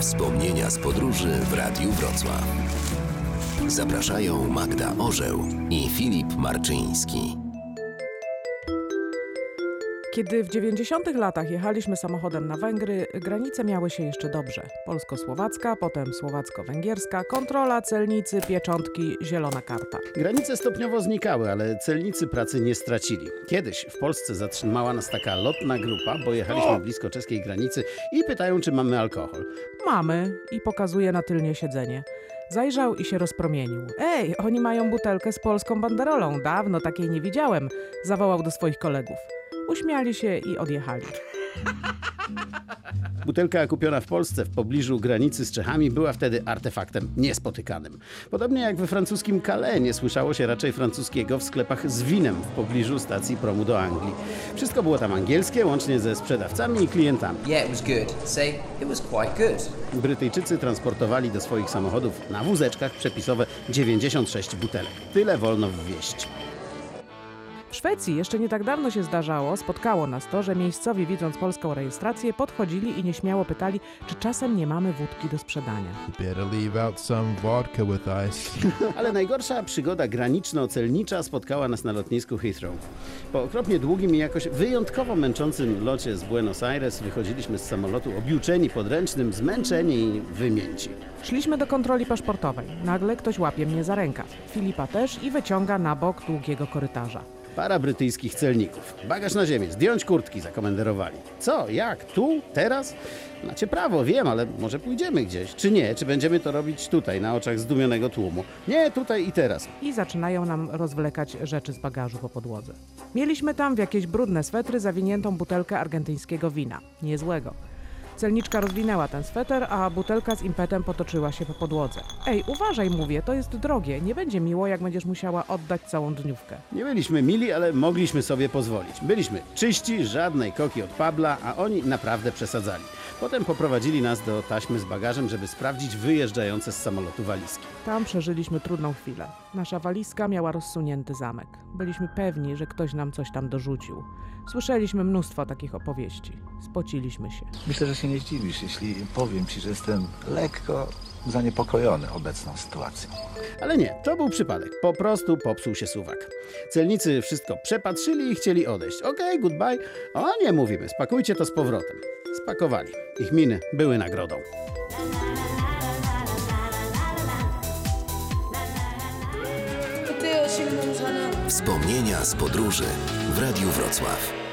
Wspomnienia z podróży w Radiu Wrocław. Zapraszają Magda Orzeł i Filip Marczyński. Kiedy w 90. latach jechaliśmy samochodem na Węgry, granice miały się jeszcze dobrze. Polsko-słowacka, potem słowacko-węgierska, kontrola, celnicy, pieczątki, zielona karta. Granice stopniowo znikały, ale celnicy pracy nie stracili. Kiedyś w Polsce zatrzymała nas taka lotna grupa, bo jechaliśmy blisko czeskiej granicy i pytają, czy mamy alkohol. Mamy i pokazuje na tylnie siedzenie. Zajrzał i się rozpromienił. Ej, oni mają butelkę z polską banderolą, dawno takiej nie widziałem, zawołał do swoich kolegów. Uśmiali się i odjechali. Butelka kupiona w Polsce w pobliżu granicy z Czechami była wtedy artefaktem niespotykanym. Podobnie jak we francuskim Calais nie słyszało się raczej francuskiego w sklepach z winem w pobliżu stacji promu do Anglii. Wszystko było tam angielskie, łącznie ze sprzedawcami i klientami. Yeah, it was good. Say, it was quite good. Brytyjczycy transportowali do swoich samochodów na wózeczkach przepisowe 96 butelek. Tyle wolno wwieźć. W Szwecji jeszcze nie tak dawno się zdarzało, spotkało nas to, że miejscowi, widząc polską rejestrację, podchodzili i nieśmiało pytali, czy czasem nie mamy wódki do sprzedania. Ale najgorsza przygoda graniczno-celnicza spotkała nas na lotnisku Heathrow. Po okropnie długim i jakoś wyjątkowo męczącym locie z Buenos Aires wychodziliśmy z samolotu objuczeni podręcznym, zmęczeni i wymięci. Szliśmy do kontroli paszportowej. Nagle ktoś łapie mnie za rękaw, Filipa też, i wyciąga na bok długiego korytarza. Para brytyjskich celników. Bagaż na ziemię, zdjąć kurtki, zakomenderowali. Co? Jak? Tu? Teraz? Macie prawo, wiem, ale może pójdziemy gdzieś. Czy nie? Czy będziemy to robić tutaj, na oczach zdumionego tłumu? Nie, tutaj i teraz. I zaczynają nam rozwlekać rzeczy z bagażu po podłodze. Mieliśmy tam w jakieś brudne swetry zawiniętą butelkę argentyńskiego wina. Niezłego. Celniczka rozwinęła ten sweter, a butelka z impetem potoczyła się po podłodze. Ej, uważaj, mówię, to jest drogie. Nie będzie miło, jak będziesz musiała oddać całą dniówkę. Nie byliśmy mili, ale mogliśmy sobie pozwolić. Byliśmy czyści, żadnej koki od Pabla, a oni naprawdę przesadzali. Potem poprowadzili nas do taśmy z bagażem, żeby sprawdzić wyjeżdżające z samolotu walizki. Tam przeżyliśmy trudną chwilę. Nasza walizka miała rozsunięty zamek. Byliśmy pewni, że ktoś nam coś tam dorzucił. Słyszeliśmy mnóstwo takich opowieści. Spociliśmy się. Myślę, że się nie zdziwisz, jeśli powiem Ci, że jestem lekko zaniepokojony obecną sytuacją. Ale nie, to był przypadek. Po prostu popsuł się suwak. Celnicy wszystko przepatrzyli i chcieli odejść. Okej, goodbye. O nie, mówimy, spakujcie to z powrotem. Spakowali. Ich miny były nagrodą. Wspomnienia z podróży w Radiu Wrocław.